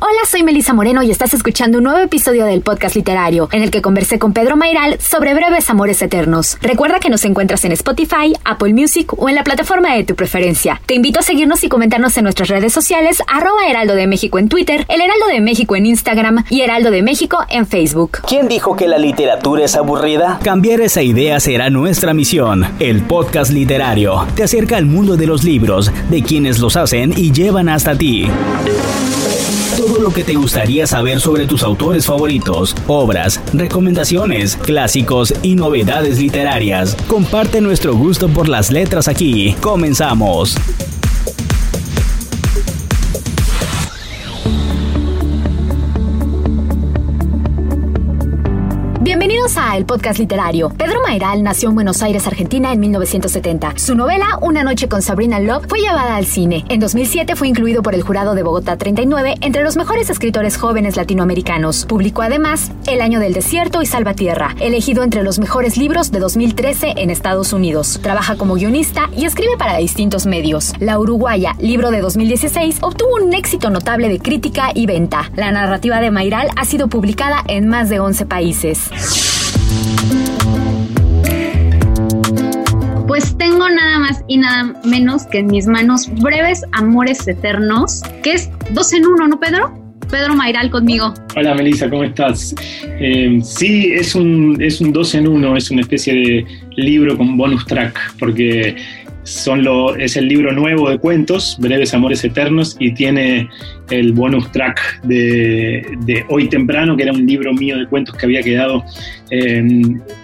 Hola, soy Melisa Moreno y estás escuchando un nuevo episodio del Podcast Literario, en el que conversé con Pedro Mairal sobre Breves Amores Eternos. Recuerda que nos encuentras en Spotify, Apple Music o en la plataforma de tu preferencia. Te invito a seguirnos y comentarnos en nuestras redes sociales, @Heraldo de México en Twitter, El Heraldo de México en Instagram y Heraldo de México en Facebook. ¿Quién dijo que la literatura es aburrida? Cambiar esa idea será nuestra misión. El Podcast Literario te acerca al mundo de los libros, de quienes los hacen y llevan hasta ti. Todo lo que te gustaría saber sobre tus autores favoritos, obras, recomendaciones, clásicos y novedades literarias. Comparte nuestro gusto por las letras aquí. ¡Comenzamos! Bienvenidos a El Podcast Literario. Pedro Mairal nació en Buenos Aires, Argentina, en 1970. Su novela, Una noche con Sabrina Love, fue llevada al cine. En 2007 fue incluido por el jurado de Bogotá 39 entre los mejores escritores jóvenes latinoamericanos. Publicó además El año del desierto y Salvatierra, elegido entre los mejores libros de 2013 en Estados Unidos. Trabaja como guionista y escribe para distintos medios. La Uruguaya, libro de 2016, obtuvo un éxito notable de crítica y venta. La narrativa de Mairal ha sido publicada en más de 11 países. Pues tengo nada más y nada menos que en mis manos Breves Amores Eternos, que es 2 en 1, ¿no, Pedro? Pedro Mairal conmigo. Hola, Melisa, ¿cómo estás? Sí, es un 2 en 1, es una especie de libro con bonus track, porque es el libro nuevo de cuentos, Breves Amores Eternos, y tiene el bonus track de Hoy Temprano, que era un libro mío de cuentos que había quedado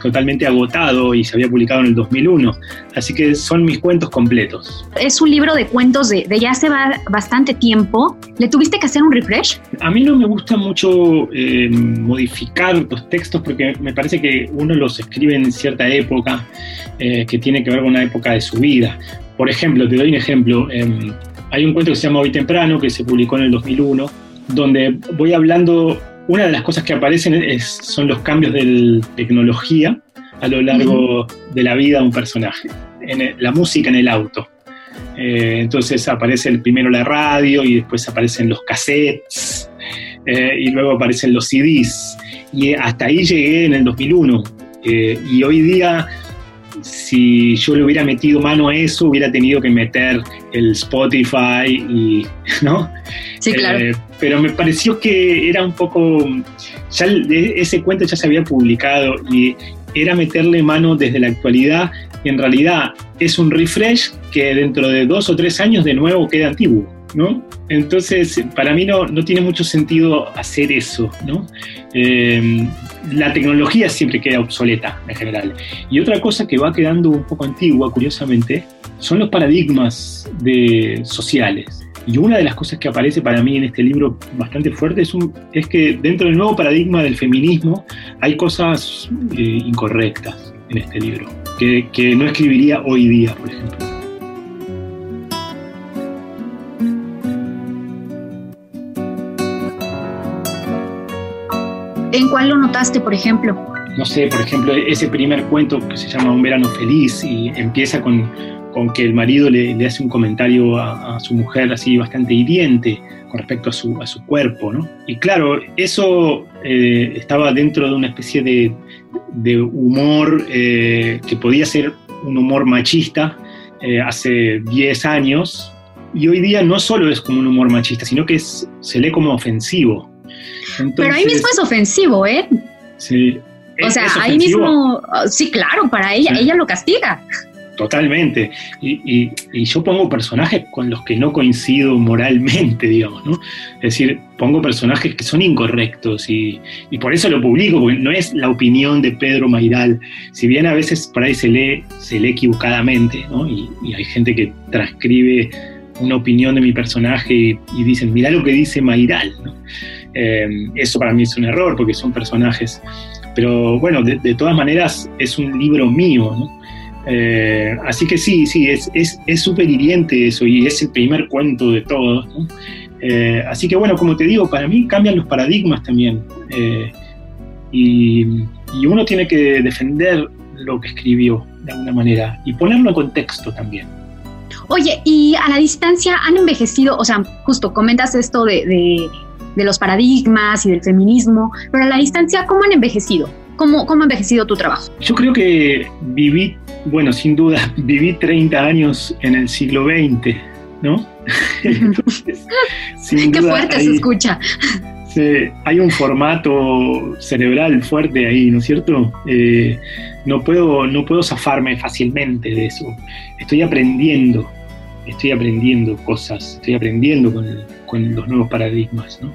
totalmente agotado y se había publicado en el 2001. Así que son mis cuentos completos. Es un libro de cuentos de ya hace bastante tiempo. ¿Le tuviste que hacer un refresh? A mí no me gusta mucho modificar los textos porque me parece que uno los escribe en cierta época que tiene que ver con una época de su vida. Por ejemplo, te doy un ejemplo, hay un cuento que se llama Hoy Temprano, que se publicó en el 2001, donde voy hablando, una de las cosas que aparecen son los cambios de tecnología a lo largo de la vida de un personaje, la música en el auto. Entonces aparece primero la radio y después aparecen los cassettes y luego aparecen los CDs. Y hasta ahí llegué en el 2001 y hoy día, si yo le hubiera metido mano a eso, hubiera tenido que meter el Spotify, ¿no? Sí, claro. Pero me pareció que era un poco... Ya ese cuento ya se había publicado y era meterle mano desde la actualidad. Y en realidad es un refresh que dentro de 2 o 3 años de nuevo queda antiguo, ¿no? Entonces, para mí no tiene mucho sentido hacer eso, ¿no? La tecnología siempre queda obsoleta en general. Y otra cosa que va quedando un poco antigua, curiosamente, son los paradigmas sociales. Y una de las cosas que aparece para mí en este libro bastante fuerte es que dentro del nuevo paradigma del feminismo hay cosas incorrectas en este libro, que no escribiría hoy día, por ejemplo. ¿En cuál lo notaste, por ejemplo? No sé, por ejemplo, ese primer cuento que se llama Un verano feliz y empieza con que el marido le hace un comentario a su mujer así bastante hiriente con respecto a su cuerpo, ¿no? Y claro, eso estaba dentro de una especie de humor que podía ser un humor machista hace 10 años y hoy día no solo es como un humor machista, sino que se lee como ofensivo. Entonces, pero ahí mismo es ofensivo, ¿eh? Sí. O sea, ahí mismo, sí, claro, para ella, sí. Ella lo castiga. Totalmente. Y yo pongo personajes con los que no coincido moralmente, digamos, ¿no? Es decir, pongo personajes que son incorrectos y por eso lo publico, porque no es la opinión de Pedro Mairal. Si bien a veces por ahí se lee equivocadamente, ¿no? Y hay gente que transcribe una opinión de mi personaje y dicen, mirá lo que dice Mairal, ¿no? Eso para mí es un error porque son personajes, pero bueno, de todas maneras es un libro mío, ¿no? Así que sí, es súper hiriente eso y es el primer cuento de todos, ¿no? Así que bueno, como te digo, para mí cambian los paradigmas también, y uno tiene que defender lo que escribió de alguna manera y ponerlo en contexto también. Oye, y a la distancia han envejecido, o sea, justo comentas esto de los paradigmas y del feminismo, pero a la distancia, ¿cómo han envejecido? ¿Cómo ha envejecido tu trabajo? Yo creo que viví 30 años en el siglo XX, ¿no? Entonces, sin duda, qué fuerte se escucha. Hay un formato cerebral fuerte ahí, ¿no es cierto? No puedo zafarme fácilmente de eso. Estoy aprendiendo cosas, estoy aprendiendo con los nuevos paradigmas, ¿no?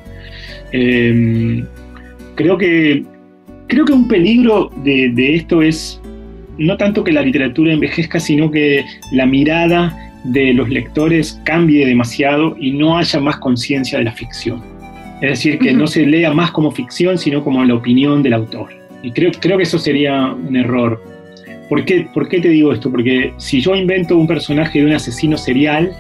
Creo que un peligro de esto es no tanto que la literatura envejezca, sino que la mirada de los lectores cambie demasiado y no haya más conciencia de la ficción. Es decir, que no se lea más como ficción, sino como la opinión del autor. Y creo que eso sería un error. ¿Por qué te digo esto? Porque si yo invento un personaje de un asesino serial,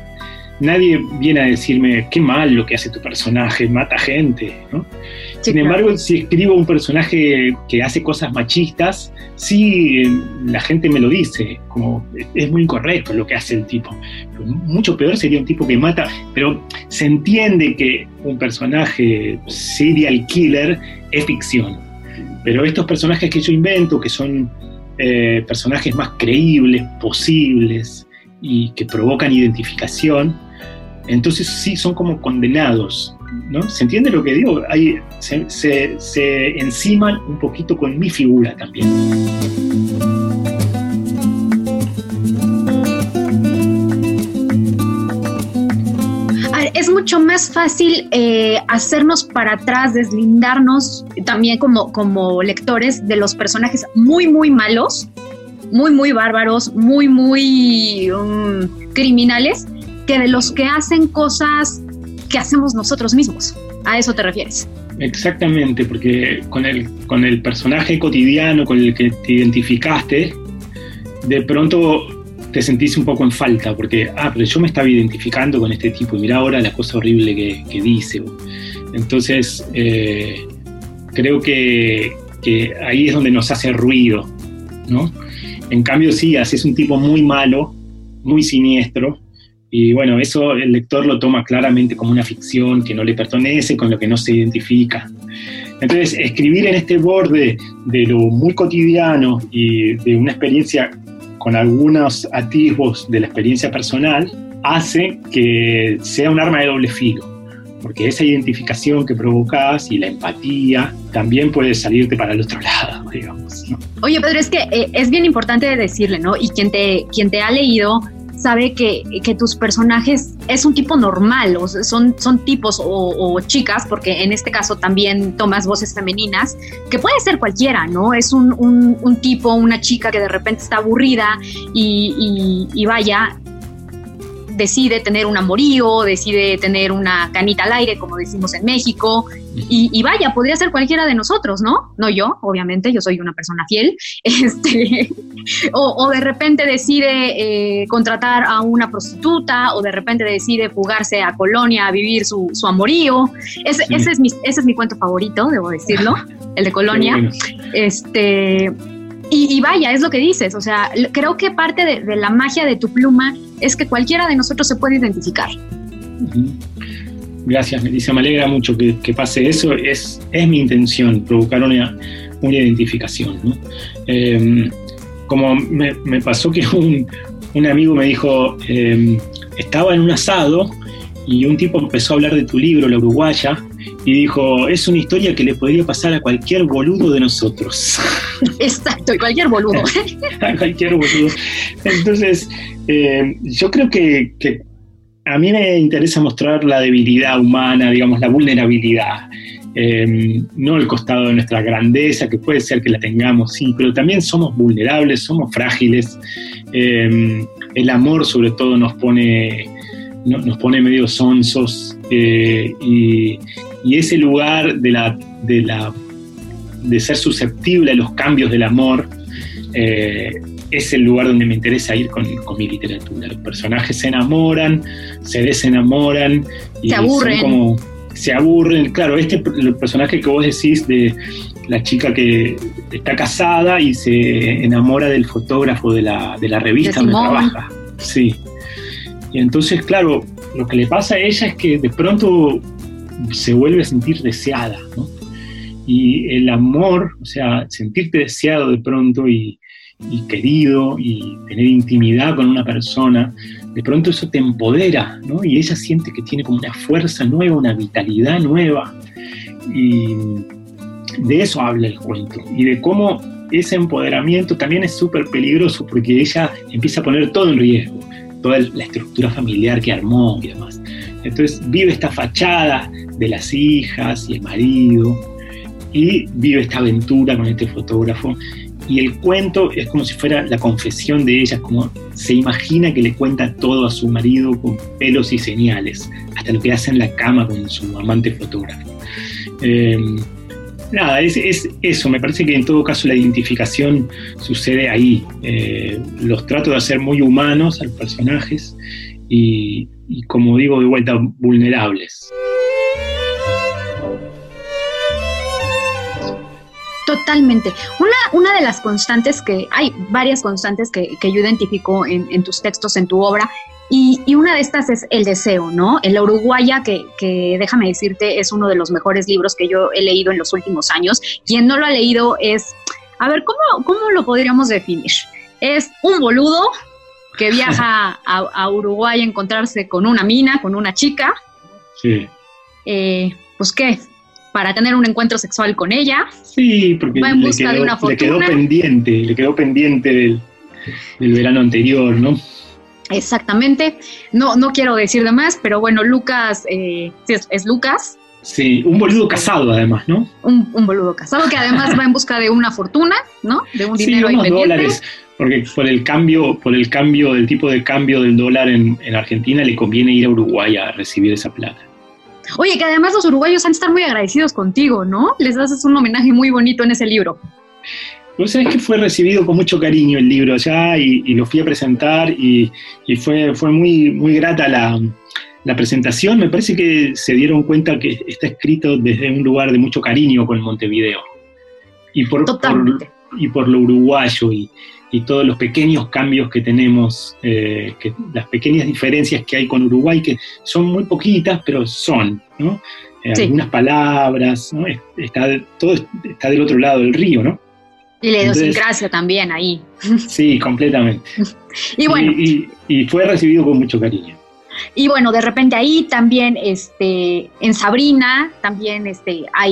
nadie viene a decirme, qué mal lo que hace tu personaje, mata gente, ¿no? Sí, sin embargo, claro. Si escribo un personaje que hace cosas machistas, sí, la gente me lo dice, como es muy incorrecto lo que hace el tipo. Pero mucho peor sería un tipo que mata, pero se entiende que un personaje serial killer es ficción. Pero estos personajes que yo invento, que son personajes más creíbles, posibles, y que provocan identificación, entonces sí son como condenados, ¿no? ¿Se entiende lo que digo? Ahí se enciman un poquito con mi figura también. Es mucho más fácil hacernos para atrás, deslindarnos también como lectores de los personajes muy, muy malos, muy, muy bárbaros, muy, muy criminales, que de los que hacen cosas que hacemos nosotros mismos. ¿A eso te refieres? Exactamente, porque con el personaje cotidiano con el que te identificaste, de pronto te sentís un poco en falta, porque, pero yo me estaba identificando con este tipo, y mirá ahora la cosa horrible que dice. Entonces, creo que ahí es donde nos hace ruido, ¿no? En cambio, sí, así es un tipo muy malo, muy siniestro, y bueno, eso el lector lo toma claramente como una ficción que no le pertenece, con lo que no se identifica. Entonces, escribir en este borde de lo muy cotidiano y de una experiencia con algunos atisbos de la experiencia personal, hace que sea un arma de doble filo, porque esa identificación que provocas y la empatía también puede salirte para el otro lado, digamos, ¿no? Oye, Pedro, es que es bien importante decirle, ¿no? Y quien te ha leído sabe que tus personajes es un tipo normal, o son tipos o chicas, porque en este caso también tomas voces femeninas, que puede ser cualquiera, ¿no? Es un tipo, una chica que de repente está aburrida y vaya, decide tener un amorío, decide tener una canita al aire, como decimos en México, y vaya, podría ser cualquiera de nosotros, ¿no? No yo, obviamente, yo soy una persona fiel, o de repente decide contratar a una prostituta, o de repente decide fugarse a Colonia a vivir su amorío. Ese es mi cuento favorito, debo decirlo, el de Colonia. Bueno. Y vaya, es lo que dices, o sea, creo que parte de la magia de tu pluma es que cualquiera de nosotros se puede identificar. Gracias, Melisa, me alegra mucho que pase eso, es mi intención, provocar una identificación, ¿no? Como me pasó que un amigo me dijo, estaba en un asado y un tipo empezó a hablar de tu libro, La Uruguaya, y dijo, es una historia que le podría pasar a cualquier boludo de nosotros. Exacto, cualquier boludo. A cualquier boludo. Entonces, yo creo que a mí me interesa mostrar la debilidad humana, digamos, la vulnerabilidad. No el costado de nuestra grandeza, que puede ser que la tengamos, sí, pero también somos vulnerables, somos frágiles. El amor, sobre todo, nos pone nos pone medio sonsos, y ese lugar de ser susceptible a los cambios del amor es el lugar donde me interesa ir con mi literatura. Los personajes se enamoran, se desenamoran y se aburren. Claro, el personaje que vos decís de la chica que está casada y se enamora del fotógrafo de la revista donde trabaja. Sí. Y entonces, claro, lo que le pasa a ella es que de pronto se vuelve a sentir deseada, ¿no? Y el amor, o sea, sentirte deseado de pronto y querido y tener intimidad con una persona, de pronto eso te empodera, ¿no? Y ella siente que tiene como una fuerza nueva, una vitalidad nueva. Y de eso habla el cuento. Y de cómo ese empoderamiento también es súper peligroso porque ella empieza a poner todo en riesgo, toda la estructura familiar que armó y demás. Entonces vive esta fachada de las hijas y el marido y vive esta aventura con este fotógrafo. Y el cuento es como si fuera la confesión de ella, como se imagina que le cuenta todo a su marido con pelos y señales, hasta lo que hace en la cama con su amante fotógrafo. Es eso, me parece que en todo caso la identificación sucede ahí. Los trato de hacer muy humanos a los personajes y como digo, de vuelta, vulnerables. Totalmente. Una de las constantes hay varias constantes que yo identifico en tus textos, en tu obra, y una de estas es el deseo, ¿no? La Uruguaya, que déjame decirte, es uno de los mejores libros que yo he leído en los últimos años. Quien no lo ha leído es, a ver, ¿cómo lo podríamos definir? Es un boludo que viaja a Uruguay a encontrarse con una mina, con una chica. Sí. Pues, ¿qué? Para tener un encuentro sexual con ella. Sí, porque va en busca de una fortuna. Le quedó pendiente del verano anterior, ¿no? Exactamente. No quiero decir de más, pero bueno, Lucas, es Lucas. Sí, un boludo casado además, ¿no? Un boludo casado que además va en busca de una fortuna, ¿no? De un dinero independiente. Dólares, porque por el cambio del tipo de cambio del dólar en Argentina le conviene ir a Uruguay a recibir esa plata. Oye, que además los uruguayos han de estar muy agradecidos contigo, ¿no? Les haces un homenaje muy bonito en ese libro. Vos sabés que fue recibido con mucho cariño el libro allá y lo fui a presentar y fue muy, muy grata la presentación. Me parece que se dieron cuenta que está escrito desde un lugar de mucho cariño con Montevideo. Y por lo uruguayo y todos los pequeños cambios que tenemos, las pequeñas diferencias que hay con Uruguay, que son muy poquitas, pero son, ¿no? Sí. Algunas palabras, ¿no? Todo está del otro lado del río, ¿no? Y la idiosincrasia también ahí. Sí, completamente. Y bueno. Y fue recibido con mucho cariño. Y bueno, de repente ahí también, en Sabrina, también hay.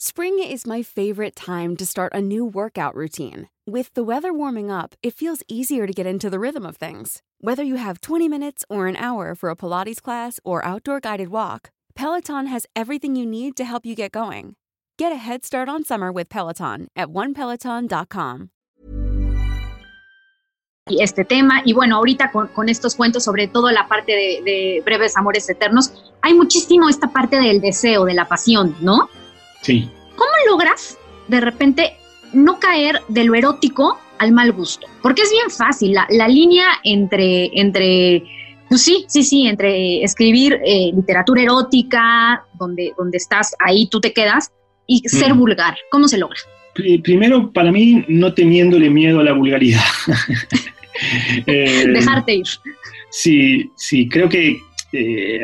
Spring is my favorite time to start a new workout routine. With the weather warming up, it feels easier to get into the rhythm of things. Whether you have 20 minutes or an hour for a Pilates class or outdoor guided walk, Peloton has everything you need to help you get going. Get a head start on summer with Peloton at onepeloton.com. Y este tema, y bueno, ahorita con estos cuentos, sobre todo la parte de Breves Amores Eternos, hay muchísimo esta parte del deseo, de la pasión, ¿no? Sí. ¿Cómo logras de repente no caer de lo erótico al mal gusto? Porque es bien fácil, la línea entre pues sí, entre escribir literatura erótica, donde estás ahí, tú te quedas, y ser vulgar. ¿Cómo se logra? Primero, para mí, no teniéndole miedo a la vulgaridad. Dejarte ir. Sí, creo que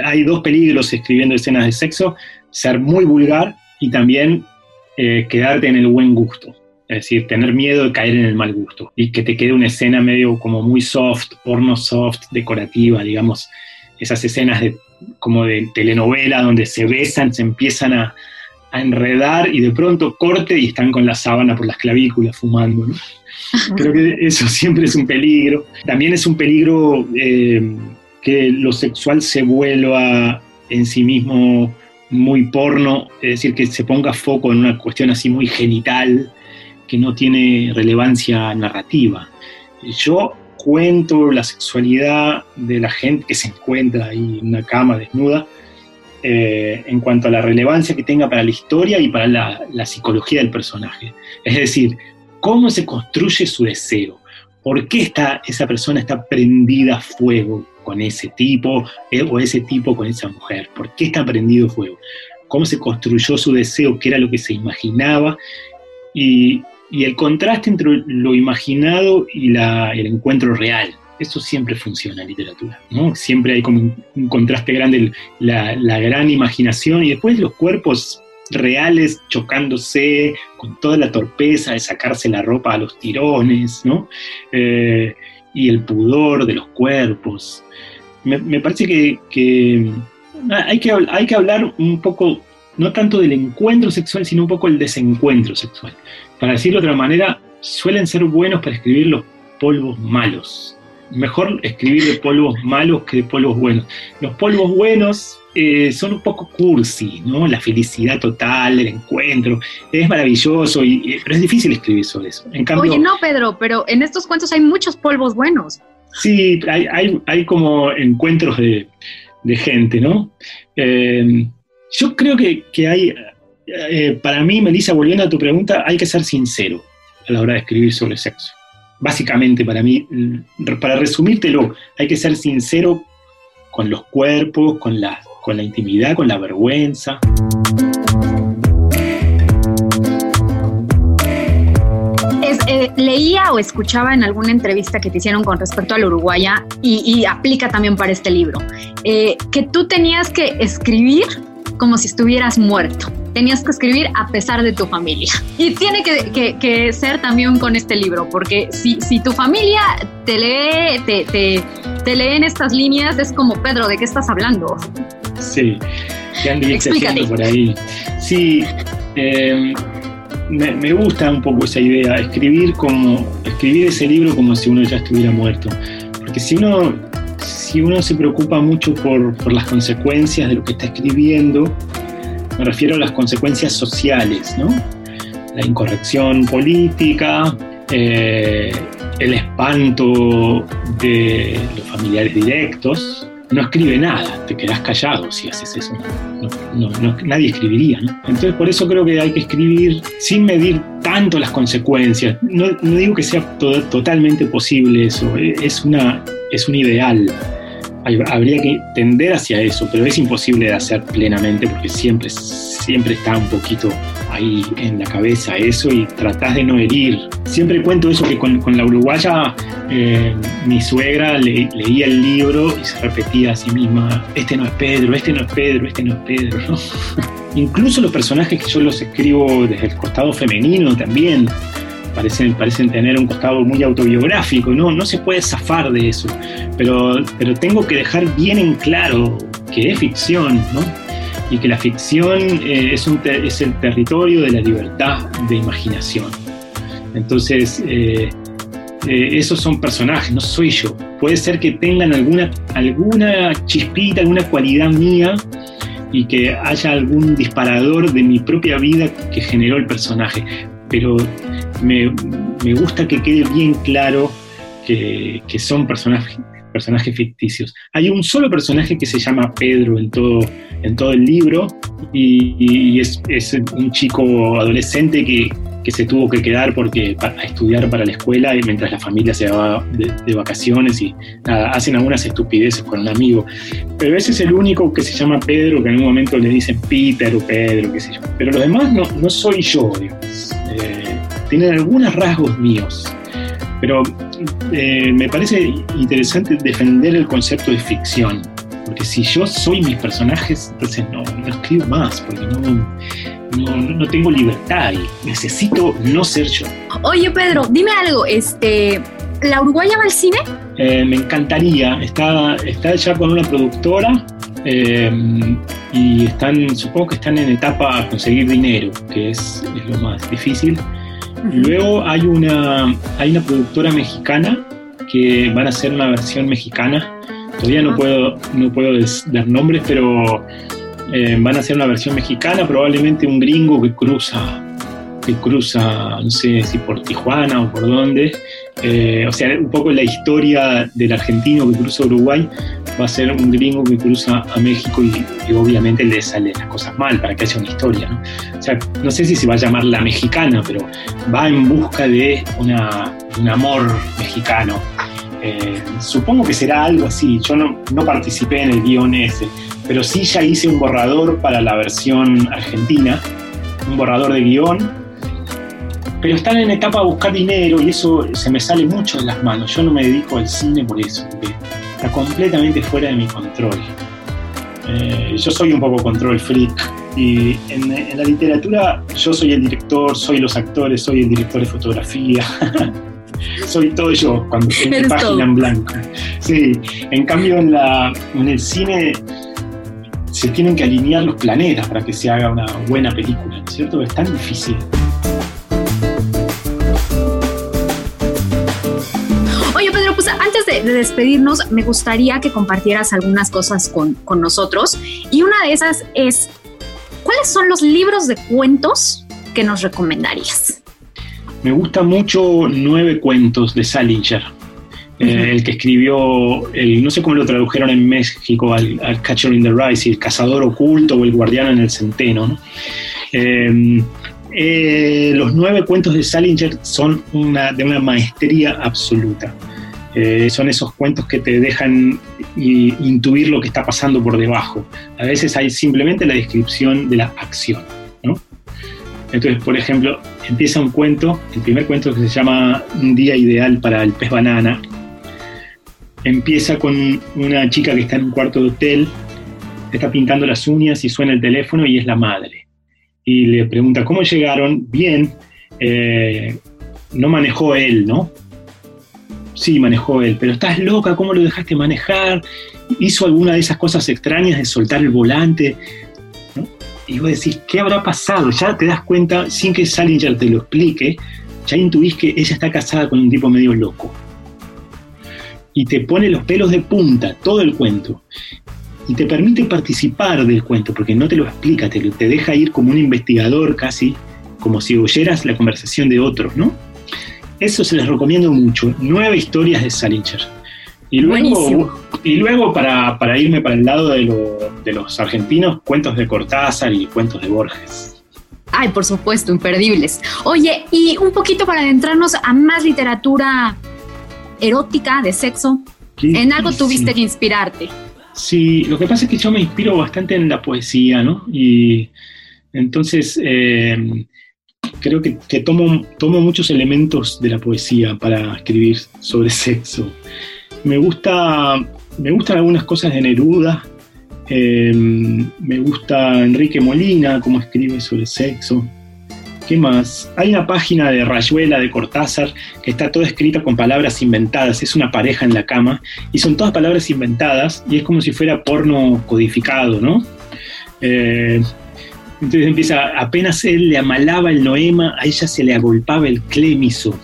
hay dos peligros escribiendo escenas de sexo: ser muy vulgar y también quedarte en el buen gusto, Es decir, tener miedo de caer en el mal gusto y que te quede una escena medio como muy soft, porno soft, decorativa, digamos, esas escenas de, como de telenovela donde se besan, se empiezan a enredar y de pronto corte y están con la sábana por las clavículas fumando, ¿no? Creo que eso siempre es un peligro. También es un peligro que lo sexual se vuelva en sí mismo muy porno, es decir, que se ponga foco en una cuestión así muy genital que no tiene relevancia narrativa. Yo cuento la sexualidad de la gente que se encuentra ahí en una cama desnuda, en cuanto a la relevancia que tenga para la historia y para la psicología del personaje. Es decir, cómo se construye su deseo, por qué esa persona está prendida a fuego con ese tipo, o ese tipo con esa mujer, por qué está prendido a fuego, cómo se construyó su deseo, qué era lo que se imaginaba, y el contraste entre lo imaginado y el encuentro real. Eso siempre funciona en literatura, ¿no? Siempre hay como un contraste grande, la gran imaginación y después los cuerpos reales chocándose con toda la torpeza de sacarse la ropa a los tirones, ¿no? Y el pudor de los cuerpos. Me parece que hay que hablar un poco, no tanto del encuentro sexual, sino un poco el desencuentro sexual. Para decirlo de otra manera, suelen ser buenos para escribir los polvos malos. Mejor escribir de polvos malos que de polvos buenos. Los polvos buenos son un poco cursi, ¿no? La felicidad total, el encuentro, es maravilloso, pero es difícil escribir sobre eso. En cambio, oye, no, Pedro, pero en estos cuentos hay muchos polvos buenos. Sí, hay como encuentros de gente, ¿no? Yo creo que hay, para mí, Melisa, volviendo a tu pregunta, hay que ser sincero a la hora de escribir sobre sexo. Básicamente, para mí, para resumírtelo, hay que ser sincero con los cuerpos, con la intimidad, con la vergüenza. Leía o escuchaba en alguna entrevista que te hicieron con respecto a La Uruguaya, y aplica también para este libro, que tú tenías que escribir como si estuvieras muerto. Tenías que escribir a pesar de tu familia. Y tiene que ser también con este libro, porque si tu familia te lee, te leen estas líneas, es como, Pedro, ¿de qué estás hablando? Sí, ¿qué andan diciendo por ahí? Sí, me gusta un poco esa idea, escribir ese libro como si uno ya estuviera muerto. Porque si uno se preocupa mucho por las consecuencias de lo que está escribiendo, me refiero a las consecuencias sociales, ¿no? La incorrección política, el espanto de los familiares directos. No escribe nada, te quedás callado si haces eso. No, nadie escribiría, ¿no? Entonces, por eso creo que hay que escribir sin medir tanto las consecuencias. No digo que sea totalmente posible eso, es un ideal. Habría que tender hacia eso, pero es imposible de hacer plenamente porque siempre está un poquito ahí en la cabeza eso y tratás de no herir. Siempre cuento eso, que con La Uruguaya mi suegra leía el libro y se repetía a sí misma, este no es Pedro, este no es Pedro, este no es Pedro, ¿no? Incluso los personajes que yo los escribo desde el costado femenino también parecen tener un costado muy autobiográfico, no se puede zafar de eso, pero tengo que dejar bien en claro que es ficción, ¿no? Y que la ficción es el territorio de la libertad de imaginación. Entonces, esos son personajes, no soy yo. Puede ser que tengan alguna chispita, alguna cualidad mía, y que haya algún disparador de mi propia vida que generó el personaje, pero me gusta que quede bien claro que son personajes ficticios. Hay un solo personaje que se llama Pedro en todo el libro, y es un chico adolescente que se tuvo que quedar a estudiar para la escuela, y mientras la familia se va de vacaciones y nada, hacen algunas estupideces con un amigo. Pero ese es el único que se llama Pedro, que en un momento le dicen Peter o Pedro, qué sé yo. Pero los demás no soy yo, digamos. Tienen algunos rasgos míos, pero me parece interesante defender el concepto de ficción, porque si yo soy mis personajes, entonces no escribo más, porque no no tengo libertad ahí. Necesito no ser yo. Oye, Pedro, dime algo. ¿La Uruguaya va al cine? Me encantaría. Está ya con una productora y supongo que están en etapa a conseguir dinero, que es lo más difícil. Uh-huh. Luego hay una productora mexicana que van a hacer una versión mexicana. Todavía no puedo dar nombres, pero van a hacer una versión mexicana, probablemente un gringo que cruza, no sé si por Tijuana o por dónde. O sea, un poco la historia del argentino que cruza Uruguay va a ser un gringo que cruza a México y obviamente le salen las cosas mal para que haya una historia, ¿no? O sea, no sé si se va a llamar La Mexicana, pero va en busca de un amor mexicano. Supongo que será algo así. Yo no participé en el guión ese, pero sí ya hice un borrador para la versión argentina, un borrador de guión. Pero están en etapa de buscar dinero y eso se me sale mucho de las manos. Yo no me dedico al cine por eso, porque está completamente fuera de mi control. Yo soy un poco control freak y en la literatura yo soy el director, soy los actores, soy el director de fotografía. Soy todo yo cuando estoy en mi página todo en blanco. Sí, en cambio en el cine se tienen que alinear los planetas para que se haga una buena película, ¿no es cierto? Es tan difícil. De despedirnos, me gustaría que compartieras algunas cosas con nosotros, y una de esas es ¿cuáles son los libros de cuentos que nos recomendarías? Me gusta mucho 9 Cuentos de Salinger, uh-huh. El que escribió, no sé cómo lo tradujeron en México al Catcher in the Rye, si El Cazador Oculto o El Guardián en el Centeno, ¿no? Los 9 Cuentos de Salinger son de una maestría absoluta. Son esos cuentos que te dejan intuir lo que está pasando por debajo. A veces hay simplemente la descripción de la acción, ¿no? Entonces, por ejemplo, empieza un cuento, el primer cuento, que se llama Un día ideal para el pez banana. Empieza con una chica que está en un cuarto de hotel, está pintando las uñas y suena el teléfono y es la madre. Y le pregunta, ¿cómo llegaron? Bien, no manejó él, ¿no? Sí, manejó él, pero estás loca, ¿cómo lo dejaste manejar? Hizo alguna de esas cosas extrañas de soltar el volante, ¿no? Y vos decís, ¿qué habrá pasado? Ya te das cuenta, sin que Salinger te lo explique, ya intuís que ella está casada con un tipo medio loco. Y te pone los pelos de punta, todo el cuento. Y te permite participar del cuento, porque no te lo explica, te deja ir como un investigador casi, como si oyeras la conversación de otros, ¿no? Eso se les recomiendo mucho. 9 historias de Salinger. Y luego para irme para el lado de los argentinos, cuentos de Cortázar y cuentos de Borges. Ay, por supuesto, imperdibles. Oye, y un poquito para adentrarnos a más literatura erótica, de sexo. ¿En algo tuviste que inspirarte? Sí, lo que pasa es que yo me inspiro bastante en la poesía, ¿no? Y entonces... creo que tomo muchos elementos de la poesía para escribir sobre sexo. Me gustan algunas cosas de Neruda, me gusta Enrique Molina, cómo escribe sobre sexo. ¿Qué más? Hay una página de Rayuela, de Cortázar, que está toda escrita con palabras inventadas. Es una pareja en la cama y son todas palabras inventadas y es como si fuera porno codificado, ¿no? Entonces empieza, apenas él le amalaba el noema, a ella se le agolpaba el clémiso.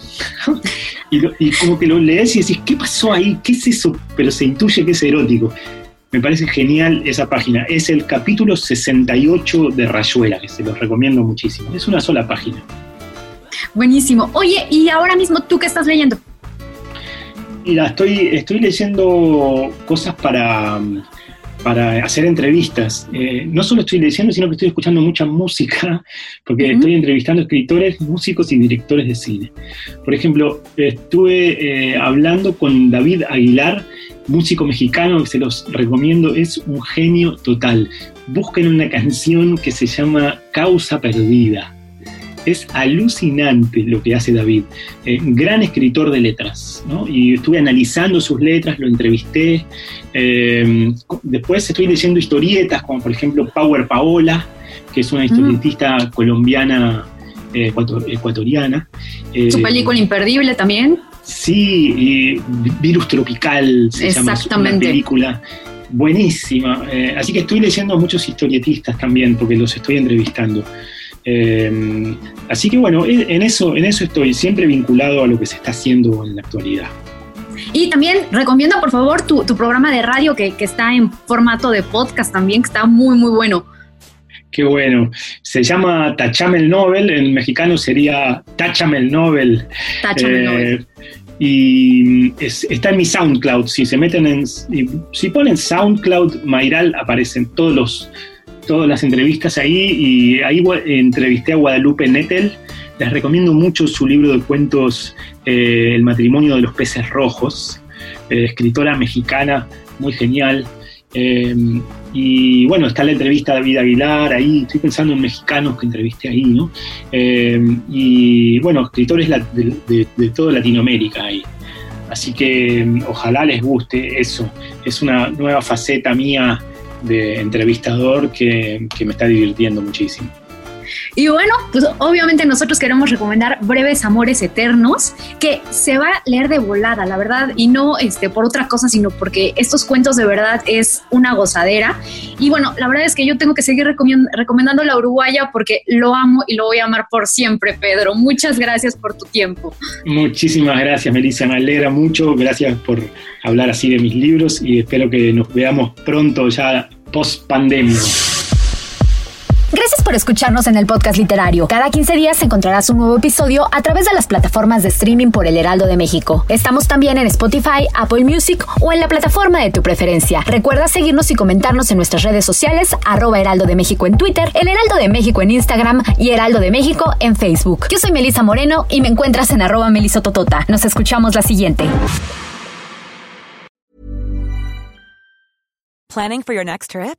Y como que lo lees y decís, ¿qué pasó ahí? ¿Qué es eso? Pero se intuye que es erótico. Me parece genial esa página. Es el capítulo 68 de Rayuela, que se los recomiendo muchísimo. Es una sola página. Buenísimo. Oye, ¿y ahora mismo tú qué estás leyendo? Mira, estoy leyendo cosas para hacer entrevistas. No solo estoy leyendo, sino que estoy escuchando mucha música, porque uh-huh. estoy entrevistando escritores, músicos y directores de cine. Por ejemplo, estuve hablando con David Aguilar, músico mexicano, que se los recomiendo, es un genio total. Busquen una canción que se llama Causa Perdida. Es alucinante lo que hace David, gran escritor de letras, ¿no? Y estuve analizando sus letras, lo entrevisté, después estoy leyendo historietas como por ejemplo Power Paola, que es una historietista colombiana, ecuatoriana. Su película imperdible también. Sí, Virus Tropical se llama una película buenísima, así que estoy leyendo a muchos historietistas también porque los estoy entrevistando. Así que bueno, en eso estoy siempre vinculado a lo que se está haciendo en la actualidad. Y también recomiendo por favor tu programa de radio que está en formato de podcast también, que está muy muy bueno. Qué bueno, se llama Táchame el Nobel, en mexicano sería Táchame el Nobel. Táchame el Nobel. Y está en mi SoundCloud, si se meten si ponen SoundCloud Mairal aparecen todas las entrevistas ahí, y ahí entrevisté a Guadalupe Nettel. Les recomiendo mucho su libro de cuentos, El matrimonio de los peces rojos, escritora mexicana, muy genial. Y bueno, está la entrevista a David Aguilar ahí, estoy pensando en mexicanos que entrevisté ahí, ¿no? Y bueno, escritores de toda Latinoamérica ahí. Así que ojalá les guste eso. Es una nueva faceta mía de entrevistador que me está divirtiendo muchísimo. Y bueno, pues obviamente nosotros queremos recomendar Breves Amores Eternos, que se va a leer de volada, la verdad, y no por otra cosa, sino porque estos cuentos de verdad es una gozadera. Y bueno, la verdad es que yo tengo que seguir recomendando La Uruguaya porque lo amo y lo voy a amar por siempre, Pedro. Muchas gracias por tu tiempo. Muchísimas gracias, Melisa, me alegra mucho. Gracias por hablar así de mis libros y espero que nos veamos pronto ya post pandemia. Gracias por escucharnos en el Podcast Literario. Cada 15 días encontrarás un nuevo episodio a través de las plataformas de streaming por El Heraldo de México. Estamos también en Spotify, Apple Music o en la plataforma de tu preferencia. Recuerda seguirnos y comentarnos en nuestras redes sociales, @HeraldoDeMéxico en Twitter, El Heraldo de México en Instagram y Heraldo de México en Facebook. Yo soy Melisa Moreno y me encuentras en @melisototota. Nos escuchamos la siguiente. Planning for your next trip?